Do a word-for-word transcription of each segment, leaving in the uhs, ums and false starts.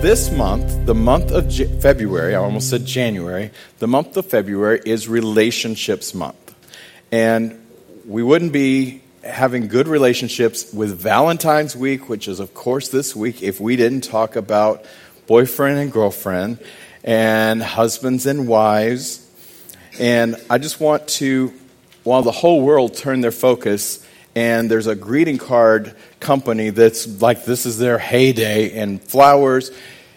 this month, the month of J- February, I almost said January, the month of February is Relationships Month. And we wouldn't be having good relationships with Valentine's Week, which is, of course, this week, if we didn't talk about boyfriend and girlfriend and husbands and wives. And I just want to, while the whole world turned their focus, and there's a greeting card company that's like this is their heyday, and flowers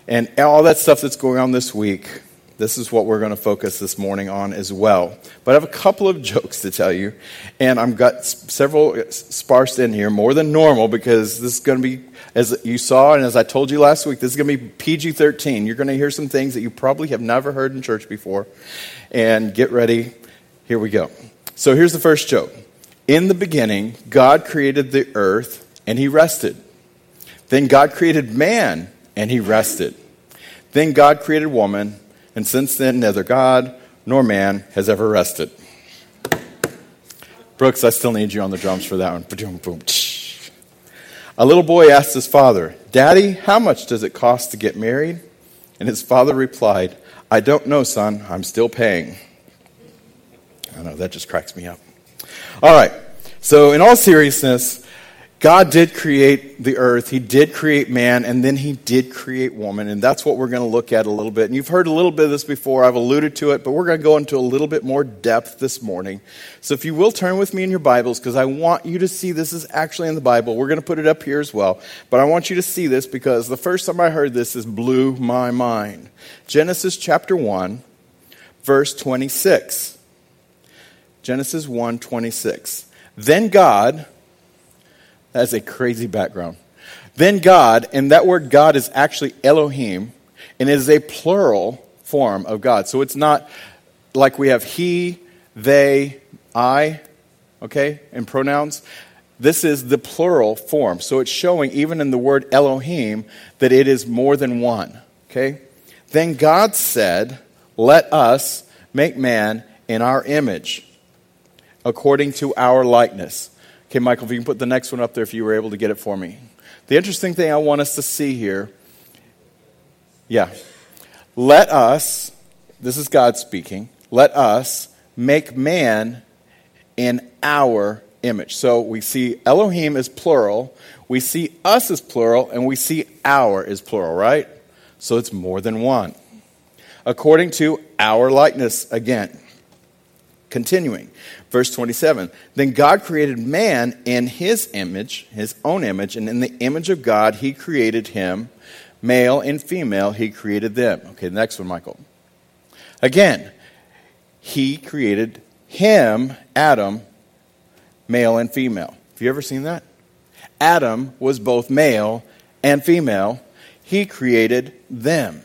and all that stuff that's going on this week, this is what we're going to focus this morning on as well. But I have a couple of jokes to tell you, and I've got several sparsed in here, more than normal, because this is going to be, as you saw and as I told you last week, this is going to be P G thirteen. You're going to hear some things that you probably have never heard in church before, and get ready. Here we go. So here's the first joke. In the beginning, God created the earth, and he rested. Then God created man, and he rested. Then God created woman, and since then, neither God nor man has ever rested. Brooks, I still need you on the drums for that one. A little boy asked his father, "Daddy, how much does it cost to get married?" And his father replied, "I don't know, son. I'm still paying." I know, that just cracks me up. All right, so in all seriousness, God did create the earth, he did create man, and then he did create woman, and that's what we're going to look at a little bit. And you've heard a little bit of this before, I've alluded to it, but we're going to go into a little bit more depth this morning. So if you will turn with me in your Bibles, because I want you to see this is actually in the Bible. We're going to put it up here as well, but I want you to see this because the first time I heard this, this blew my mind. Genesis chapter one, verse twenty-six. Genesis one, twenty-six. Then God, that's a crazy background. Then God, and that word God is actually Elohim, and it is a plural form of God. So it's not like we have he, they, I, okay, in pronouns. This is the plural form. So it's showing, even in the word Elohim, that it is more than one, okay? Then God said, "Let us make man in our image, according to our likeness." Okay, Michael, if you can put the next one up there if you were able to get it for me. The interesting thing I want us to see here, yeah. Let us, this is God speaking, let us make man in our image. So we see Elohim is plural, we see us as plural, and we see our is plural, right? So it's more than one. According to our likeness again. Continuing, verse twenty-seven, then God created man in his image, his own image, and in the image of God he created him, male and female he created them. Okay, the next one, Michael. Again, he created him, Adam, male and female. Have you ever seen that? Adam was both male and female. He created them.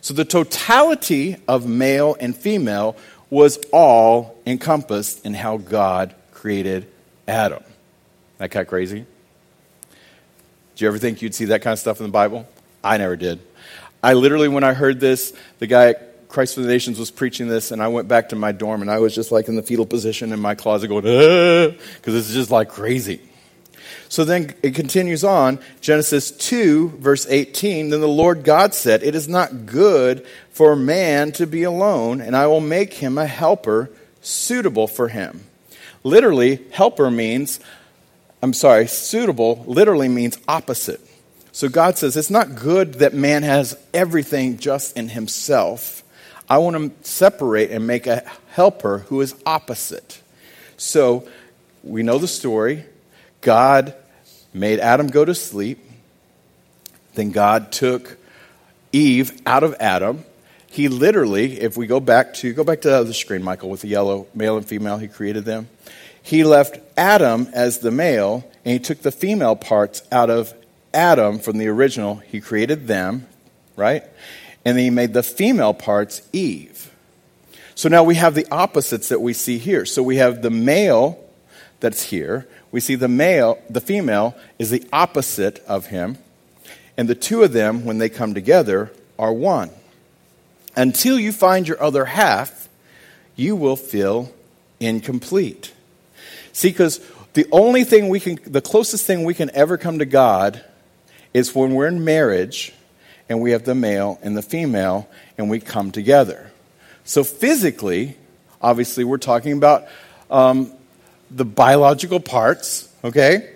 So the totality of male and female was all encompassed in how God created Adam. That kind of crazy? Do you ever think you'd see that kind of stuff in the Bible? I never did. I literally, when I heard this, the guy at Christ for the Nations was preaching this, and I went back to my dorm, and I was just like in the fetal position in my closet going, ah, because it's just like crazy. So then it continues on, Genesis two, verse eighteen, then the Lord God said, "It is not good for man to be alone, and I will make him a helper suitable for him." Literally, helper means, I'm sorry, suitable literally means opposite. So God says, it's not good that man has everything just in himself. I want to separate and make a helper who is opposite. So we know the story. God made Adam go to sleep. Then God took Eve out of Adam. He literally, if we go back to, go back to the other screen, Michael, with the yellow, male and female, he created them. He left Adam as the male, and he took the female parts out of Adam from the original. He created them, right? And then he made the female parts Eve. So now we have the opposites that we see here. So we have the male that's here. We see the male, the female is the opposite of him, and the two of them, when they come together, are one. Until you find your other half, you will feel incomplete. See, because the only thing we can, the closest thing we can ever come to God is when we're in marriage and we have the male and the female, and we come together. So physically, obviously, we're talking about um, the biological parts, okay?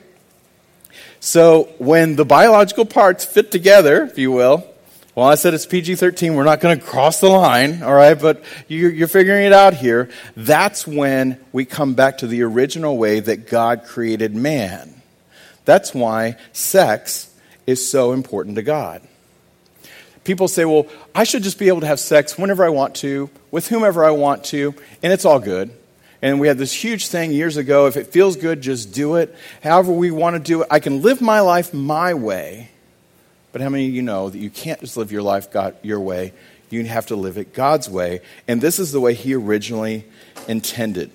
So when the biological parts fit together, if you will, well, I said it's P G thirteen, we're not going to cross the line, all right, but you're, you're figuring it out here. That's when we come back to the original way that God created man. That's why sex is so important to God. People say, well, I should just be able to have sex whenever I want to, with whomever I want to, and it's all good. And we had this huge thing years ago, if it feels good, just do it. However we want to do it, I can live my life my way. But how many of you know that you can't just live your life God, your way? You have to live it God's way. And this is the way he originally intended.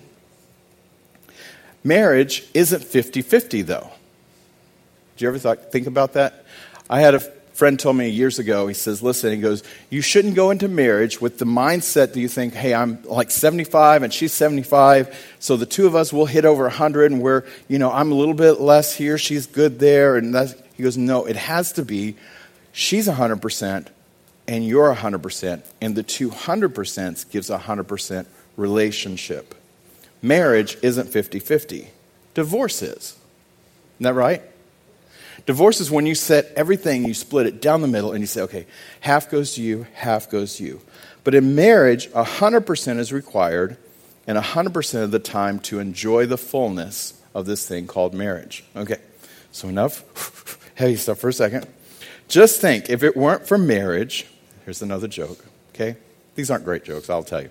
Marriage isn't fifty-fifty, though. Did you ever thought, think about that? I had a friend told me years ago, he says, listen, he goes, you shouldn't go into marriage with the mindset that you think, hey, I'm like seventy-five and she's seventy-five, so the two of us will hit over one hundred and we're, you know, I'm a little bit less here, she's good there. And that's, he goes, no, it has to be she's one hundred percent and you're one hundred percent, and the two one hundred percent gives a one hundred percent relationship. Marriage isn't fifty-fifty. Divorce is. Isn't that right? Divorce is when you set everything, you split it down the middle, and you say, okay, half goes to you, half goes to you. But in marriage, one hundred percent is required, and one hundred percent of the time to enjoy the fullness of this thing called marriage. Okay, so enough heavy stuff for a second. Just think, if it weren't for marriage, here's another joke, okay? These aren't great jokes, I'll tell you.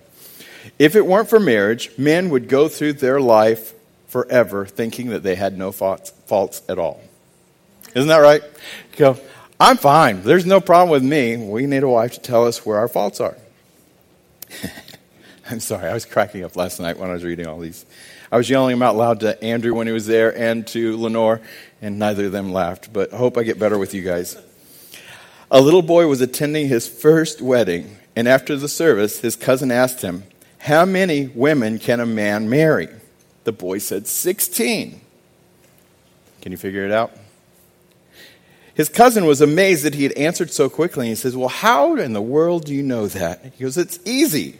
If it weren't for marriage, men would go through their life forever thinking that they had no faults, faults at all. Isn't that right? Go, I'm fine. There's no problem with me. We need a wife to tell us where our faults are. I'm sorry. I was cracking up last night when I was reading all these. I was yelling them out loud to Andrew when he was there and to Lenore, and neither of them laughed. But I hope I get better with you guys. A little boy was attending his first wedding, and after the service, his cousin asked him, how many women can a man marry? The boy said, sixteen. Can you figure it out? His cousin was amazed that he had answered so quickly. And he says, well, how in the world do you know that? He goes, it's easy.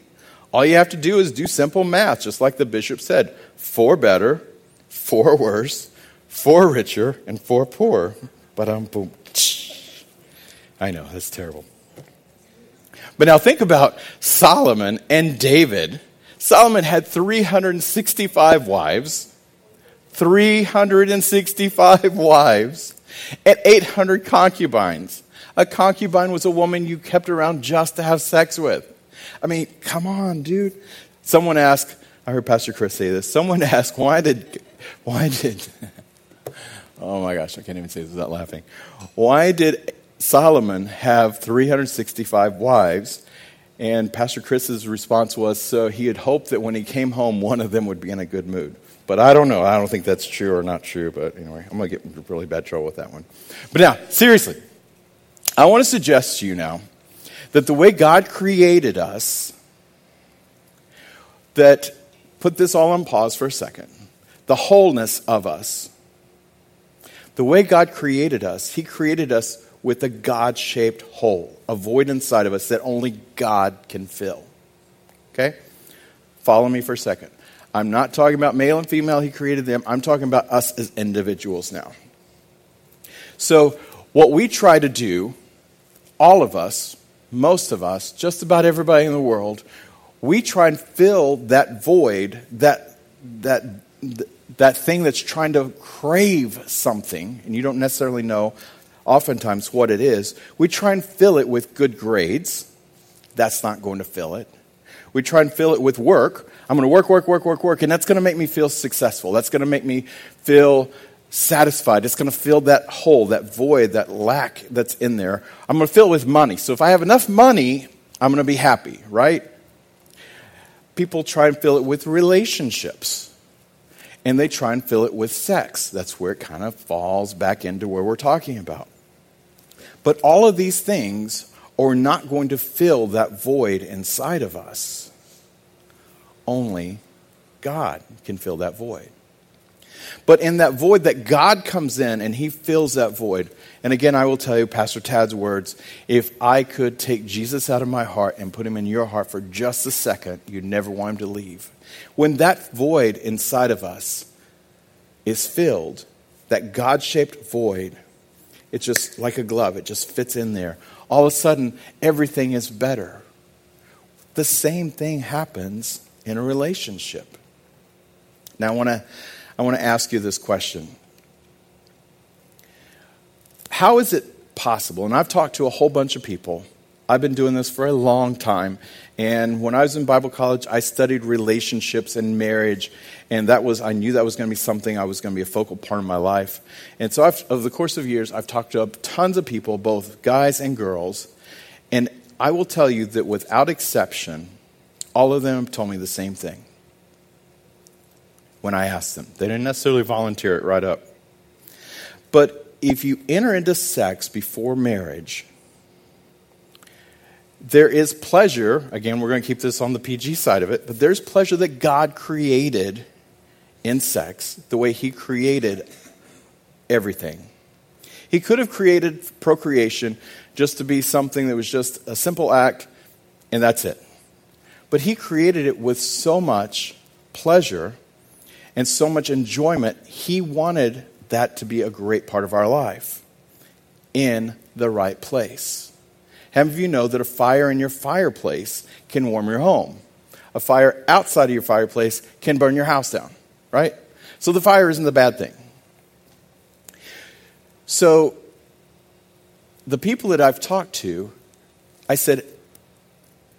All you have to do is do simple math, just like the bishop said. Four better, four worse, four richer, and four poorer. But I'm boom. I know, that's terrible. But now think about Solomon and David. Solomon had three hundred sixty-five wives. three hundred sixty-five wives. At eight hundred concubines. A concubine was a woman you kept around just to have sex with. I mean, come on, dude. Someone asked, I heard Pastor Chris say this, someone asked, why did, why did, oh my gosh, I can't even say this without laughing. Why did Solomon have three hundred sixty-five wives? And Pastor Chris's response was, so he had hoped that when he came home, one of them would be in a good mood. But I don't know. I don't think that's true or not true. But anyway, I'm going to get into really bad trouble with that one. But now, seriously, I want to suggest to you now that the way God created us, that put this all on pause for a second, the wholeness of us, the way God created us, he created us with a God-shaped hole, a void inside of us that only God can fill. Okay? Follow me for a second. I'm not talking about male and female, he created them. I'm talking about us as individuals now. So what we try to do, all of us, most of us, just about everybody in the world, we try and fill that void, that that that thing that's trying to crave something, and you don't necessarily know oftentimes what it is. We try and fill it with good grades. That's not going to fill it. We try and fill it with work. I'm going to work, work, work, work, work, and that's going to make me feel successful. That's going to make me feel satisfied. It's going to fill that hole, that void, that lack that's in there. I'm going to fill it with money. So if I have enough money, I'm going to be happy, right? People try and fill it with relationships, and they try and fill it with sex. That's where it kind of falls back into where we're talking about. But all of these things are not going to fill that void inside of us. Only God can fill that void. But in that void that God comes in and he fills that void. And again, I will tell you Pastor Tad's words, if I could take Jesus out of my heart and put him in your heart for just a second, you'd never want him to leave. When that void inside of us is filled, that God-shaped void, it's just like a glove. It just fits in there. All of a sudden, everything is better. The same thing happens in a relationship. Now, I want to I want to ask you this question. How is it possible? And I've talked to a whole bunch of people. I've been doing this for a long time. And when I was in Bible college, I studied relationships and marriage. And that was I knew that was going to be something I was going to be a focal part of my life. And so I've, over the course of years, I've talked to tons of people, both guys and girls. And I will tell you that without exception, all of them told me the same thing when I asked them. They didn't necessarily volunteer it right up. But if you enter into sex before marriage, there is pleasure. Again, we're going to keep this on the P G side of it, but there's pleasure that God created in sex the way he created everything. He could have created procreation just to be something that was just a simple act, and that's it. But he created it with so much pleasure and so much enjoyment. He wanted that to be a great part of our life in the right place. How many of you know that a fire in your fireplace can warm your home? A fire outside of your fireplace can burn your house down, right? So the fire isn't the bad thing. So the people that I've talked to, I said,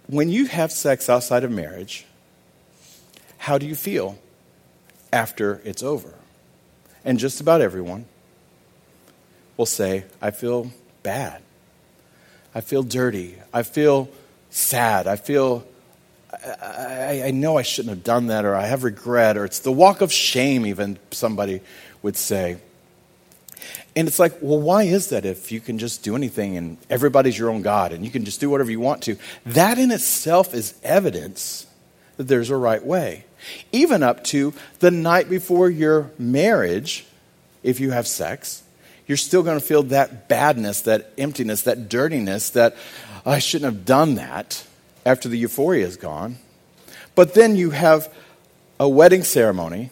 when you have sex outside of marriage, how do you feel after it's over? And just about everyone will say, I feel bad. I feel dirty. I feel sad. I feel, I, I know I shouldn't have done that, or I have regret, or it's the walk of shame, even somebody would say. And it's like, well, why is that if you can just do anything and everybody's your own God and you can just do whatever you want to? That in itself is evidence that there's a right way. Even up to the night before your marriage, if you have sex, you're still going to feel that badness, that emptiness, that dirtiness, that oh, I shouldn't have done that after the euphoria is gone. But then you have a wedding ceremony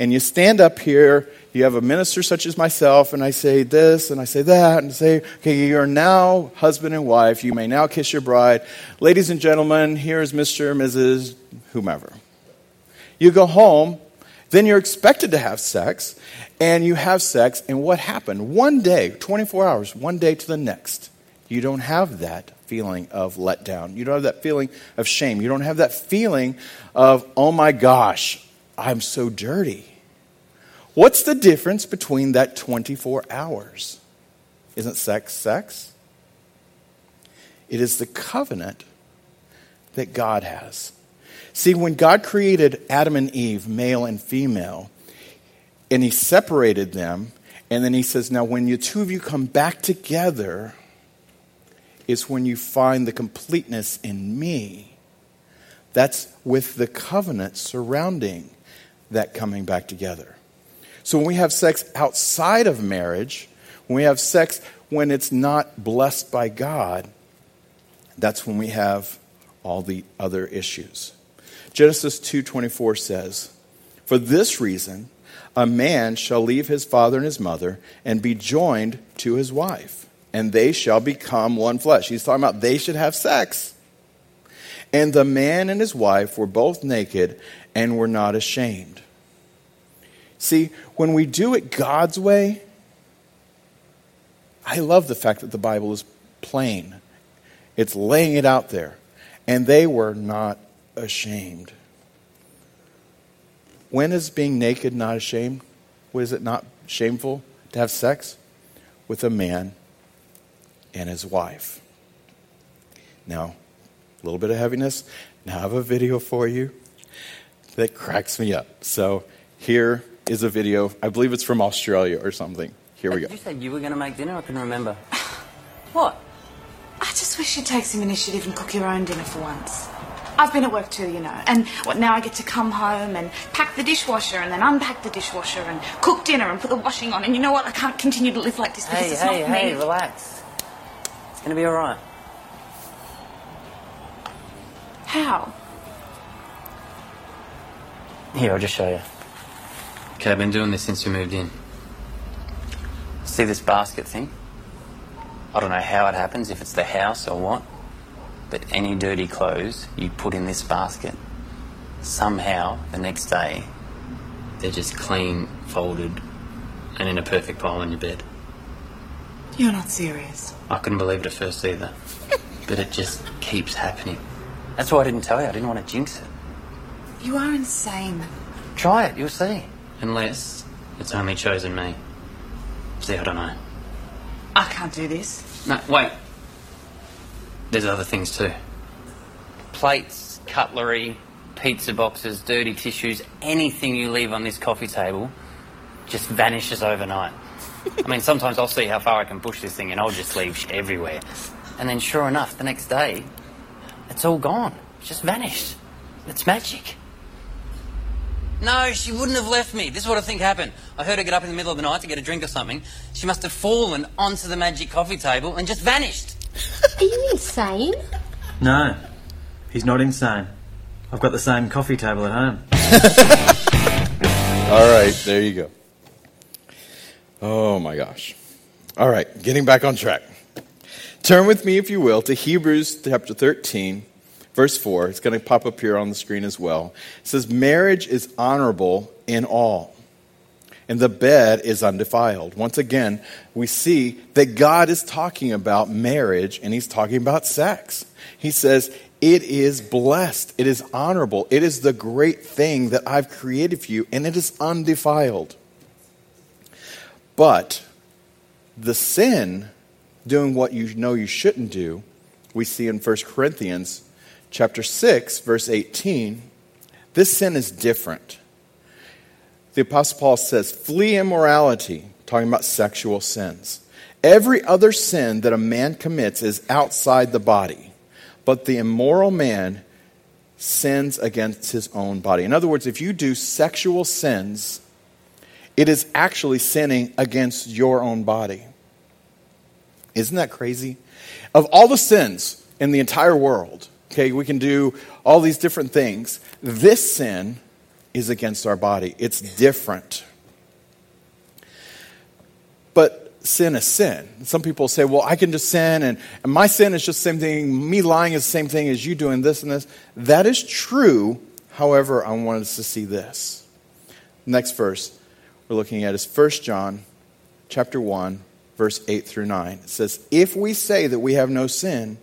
and you stand up here, you have a minister such as myself, and I say this and I say that and say, okay, you're now husband and wife. You may now kiss your bride. Ladies and gentlemen, here's Mister and Missus whomever. You go home, then you're expected to have sex, and you have sex, and what happened? One day, twenty-four hours, one day to the next, you don't have that feeling of letdown. You don't have that feeling of shame. You don't have that feeling of, oh my gosh, I'm so dirty. What's the difference between that twenty-four hours? Isn't sex sex? It is the covenant that God has. See, when God created Adam and Eve, male and female, and he separated them, and then he says, now when the two of you come back together, it's when you find the completeness in me. That's with the covenant surrounding that coming back together. So when we have sex outside of marriage, when we have sex when it's not blessed by God, that's when we have all the other issues. Genesis two twenty-four says, for this reason, a man shall leave his father and his mother and be joined to his wife, and they shall become one flesh. He's talking about they should have sex. And the man and his wife were both naked and were not ashamed. See, when we do it God's way, I love the fact that the Bible is plain. It's laying it out there. And they were not ashamed. When is being naked not ashamed? What is it not shameful to have sex? With a man and his wife. Now, a little bit of heaviness. Now I have a video for you that cracks me up. So here is a video. I believe it's from Australia or something. Here we go. Did you say you were going to make dinner? I can remember. What? I just wish you'd take some initiative and cook your own dinner for once. I've been at work too, you know, and what, now I get to come home and pack the dishwasher and then unpack the dishwasher and cook dinner and put the washing on, and you know what, I can't continue to live like this because hey, it's hey, not me. Hey, hey, relax. It's going to be all right. How? Here, I'll just show you. Okay, I've been doing this since we moved in. See this basket thing? I don't know how it happens, if it's the house or what, but any dirty clothes you put in this basket, somehow the next day they're just clean, folded and in a perfect pile on your bed. You're not serious. I couldn't believe it at first either, but it just keeps happening. That's why I didn't tell you. I didn't want to jinx it. You are insane. Try it, you'll see. Unless it's only chosen me. See, I don't know. I can't do this. No, wait. There's other things too. Plates, cutlery, pizza boxes, dirty tissues, anything you leave on this coffee table just vanishes overnight. I mean, sometimes I'll see how far I can push this thing and I'll just leave shit everywhere. And then sure enough, the next day, it's all gone. It's just vanished. It's magic. No, she wouldn't have left me. This is what I think happened. I heard her get up in the middle of the night to get a drink or something. She must have fallen onto the magic coffee table and just vanished. Are you insane? No, he's not insane. I've got the same coffee table at home. All right, there you go. Oh, my gosh. All right, getting back on track. Turn with me, if you will, to Hebrews chapter thirteen. Verse four, it's going to pop up here on the screen as well. It says, marriage is honorable in all, and the bed is undefiled. Once again, we see that God is talking about marriage, and he's talking about sex. He says, it is blessed, it is honorable, it is the great thing that I've created for you, and it is undefiled. But the sin, doing what you know you shouldn't do, we see in First Corinthians chapter six, verse eighteen, this sin is different. The Apostle Paul says, flee immorality, talking about sexual sins. Every other sin that a man commits is outside the body, but the immoral man sins against his own body. In other words, if you do sexual sins, it is actually sinning against your own body. Isn't that crazy? Of all the sins in the entire world, okay, we can do all these different things. This sin is against our body. It's different. But sin is sin. Some people say, well, I can just sin, and, and my sin is just the same thing. Me lying is the same thing as you doing this and this. That is true. However, I want us to see this. Next verse we're looking at is First John chapter one, verse eight through nine. It says, if we say that we have no sin,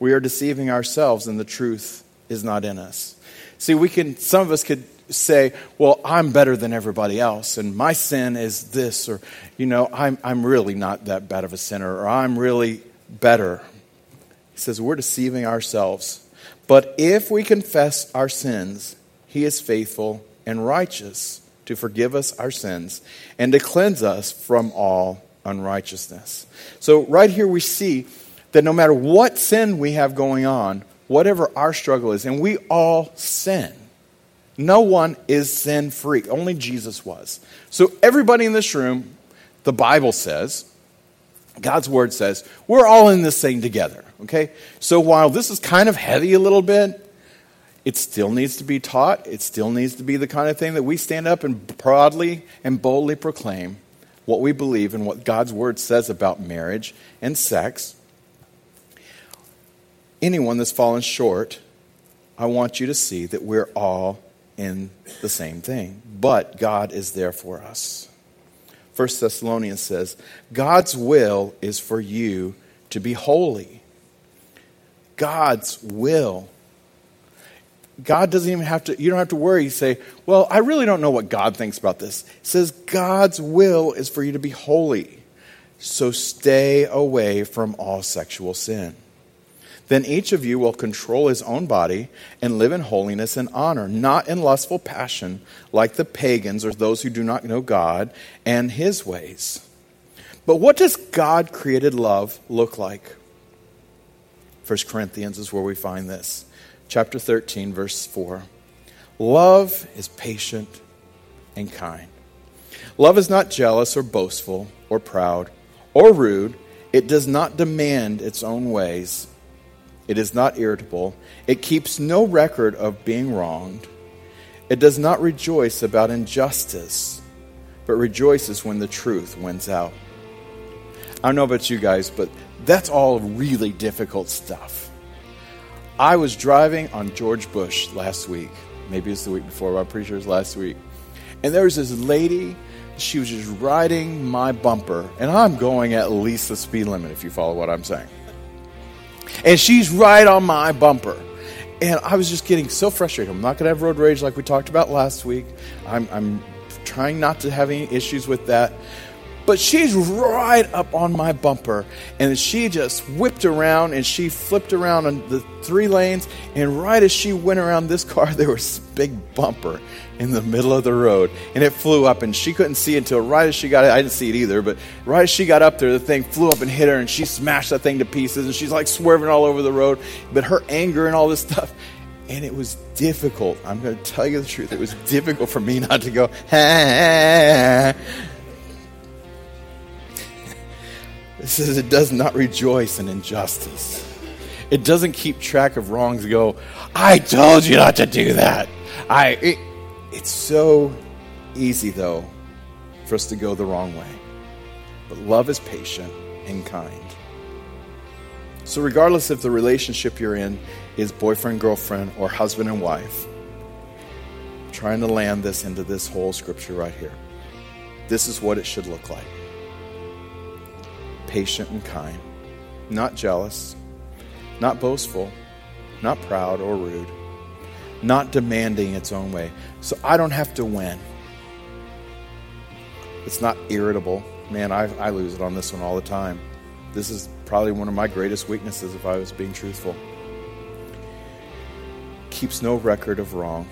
we are deceiving ourselves and the truth is not in us. See, we can, some of us could say, well, I'm better than everybody else and my sin is this, or, you know, I'm, I'm really not that bad of a sinner, or I'm really better. He says, we're deceiving ourselves. But if we confess our sins, he is faithful and righteous to forgive us our sins and to cleanse us from all unrighteousness. So right here we see that no matter what sin we have going on, whatever our struggle is, and we all sin. No one is sin-free. Only Jesus was. So everybody in this room, the Bible says, God's Word says, we're all in this thing together, okay? So while this is kind of heavy a little bit, it still needs to be taught. It still needs to be the kind of thing that we stand up and proudly and boldly proclaim what we believe and what God's Word says about marriage and sex. Anyone that's fallen short, I want you to see that we're all in the same thing. But God is there for us. First Thessalonians says, God's will is for you to be holy. God's will. God doesn't even have to, you don't have to worry. You say, well, I really don't know what God thinks about this. It says God's will is for you to be holy. So stay away from all sexual sin. Then each of you will control his own body and live in holiness and honor, not in lustful passion like the pagans or those who do not know God and his ways. But what does God-created love look like? First Corinthians is where we find this. chapter thirteen, verse four. Love is patient and kind. Love is not jealous or boastful or proud or rude. It does not demand its own ways. It is not irritable. It keeps no record of being wronged. It does not rejoice about injustice, but rejoices when the truth wins out. I don't know about you guys, but that's all really difficult stuff. I was driving on George Bush last week. Maybe it's the week before, but I'm pretty sure it was last week. And there was this lady, she was just riding my bumper, and I'm going at least the speed limit, if you follow what I'm saying. And she's right on my bumper. And I was just getting so frustrated. I'm not going to have road rage like we talked about last week. I'm, I'm trying not to have any issues with that. But she's right up on my bumper, and she just whipped around, and she flipped around on the three lanes, and right as she went around this car, there was a big bumper in the middle of the road, and it flew up, and she couldn't see until right as she got it. I didn't see it either, but right as she got up there, the thing flew up and hit her, and she smashed that thing to pieces, and she's like swerving all over the road, but her anger and all this stuff, and it was difficult. I'm going to tell you the truth. It was difficult for me not to go, ha, ha, ha. It says it does not rejoice in injustice. It doesn't keep track of wrongs. Go, I told you not to do that. I. It, it's so easy, though, for us to go the wrong way. But love is patient and kind. So regardless if the relationship you're in is boyfriend, girlfriend, or husband and wife, I'm trying to land this into this whole scripture right here. This is what it should look like. Patient and kind, not jealous, not boastful, not proud or rude, not demanding its own way. So I don't have to win. It's not irritable. Man, I, I lose it on this one all the time. This is probably one of my greatest weaknesses if I was being truthful. Keeps no record of wrong.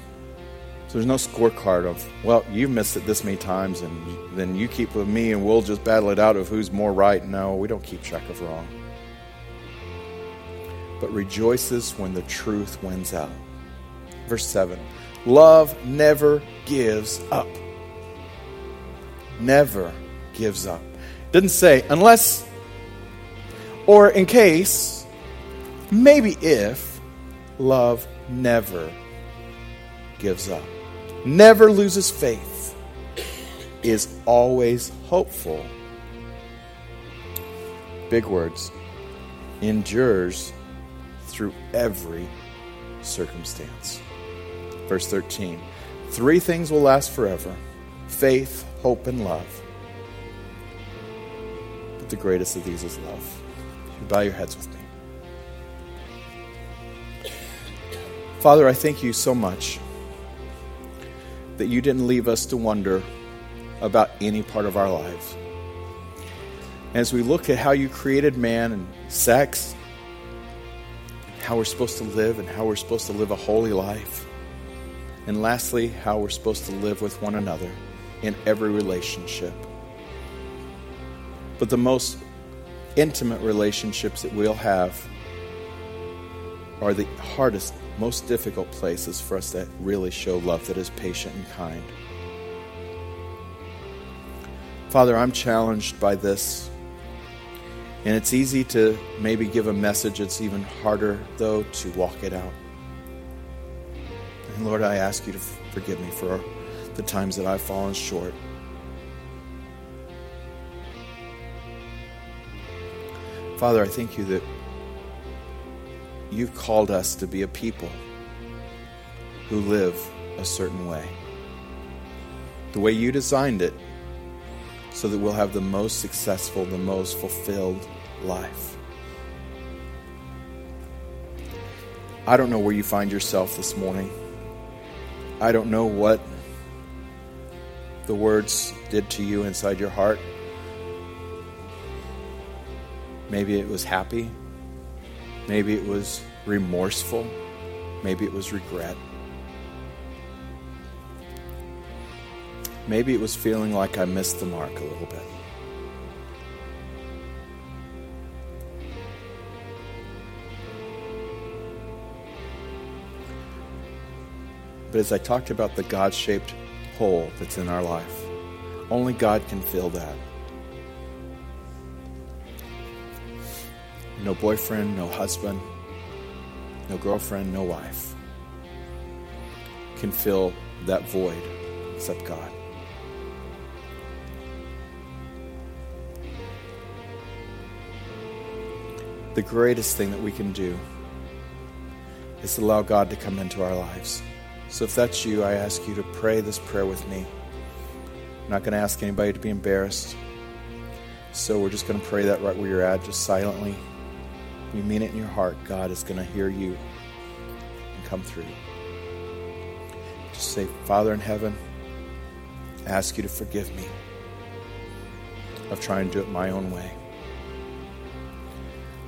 So there's no scorecard of, well, you've missed it this many times, and then you keep with me, and we'll just battle it out of who's more right. No, we don't keep track of wrong. But rejoices when the truth wins out. Verse seven, love never gives up. Never gives up. Didn't say unless, or in case, maybe if, love never gives up. Never loses faith, is always hopeful. Big words, endures through every circumstance. Verse thirteen, three things will last forever, faith, hope, and love. But the greatest of these is love. You bow your heads with me. Father, I thank you so much that you didn't leave us to wonder about any part of our lives. As we look at how you created man and sex, how we're supposed to live and how we're supposed to live a holy life, and lastly, how we're supposed to live with one another in every relationship. But the most intimate relationships that we'll have are the hardest, most difficult places for us that really show love that is patient and kind. Father, I'm challenged by this. And it's easy to maybe give a message. It's even harder, though, to walk it out. And Lord, I ask you to forgive me for the times that I've fallen short. Father, I thank you that you've called us to be a people who live a certain way, the way you designed it, so that we'll have the most successful, the most fulfilled life. I don't know where you find yourself this morning. I don't know what the words did to you inside your heart. Maybe it was happy. Maybe it was remorseful. Maybe it was regret. Maybe it was feeling like I missed the mark a little bit. But as I talked about the God-shaped hole that's in our life, only God can fill that. No boyfriend, no husband, no girlfriend, no wife can fill that void except God. The greatest thing that we can do is allow God to come into our lives. So if that's you, I ask you to pray this prayer with me. I'm not going to ask anybody to be embarrassed. So we're just going to pray that right where you're at, just silently. You mean it in your heart. God is going to hear you and come through. Just say, Father in heaven, I ask you to forgive me of trying to do it my own way.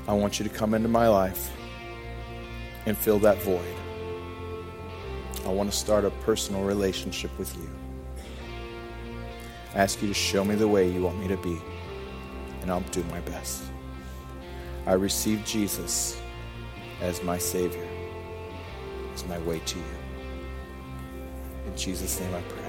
I want you to come into my life and fill that void. I want to start a personal relationship with you. I ask you to show me the way you want me to be, and I'll do my best. I receive Jesus as my Savior, as my way to you. In Jesus' name I pray.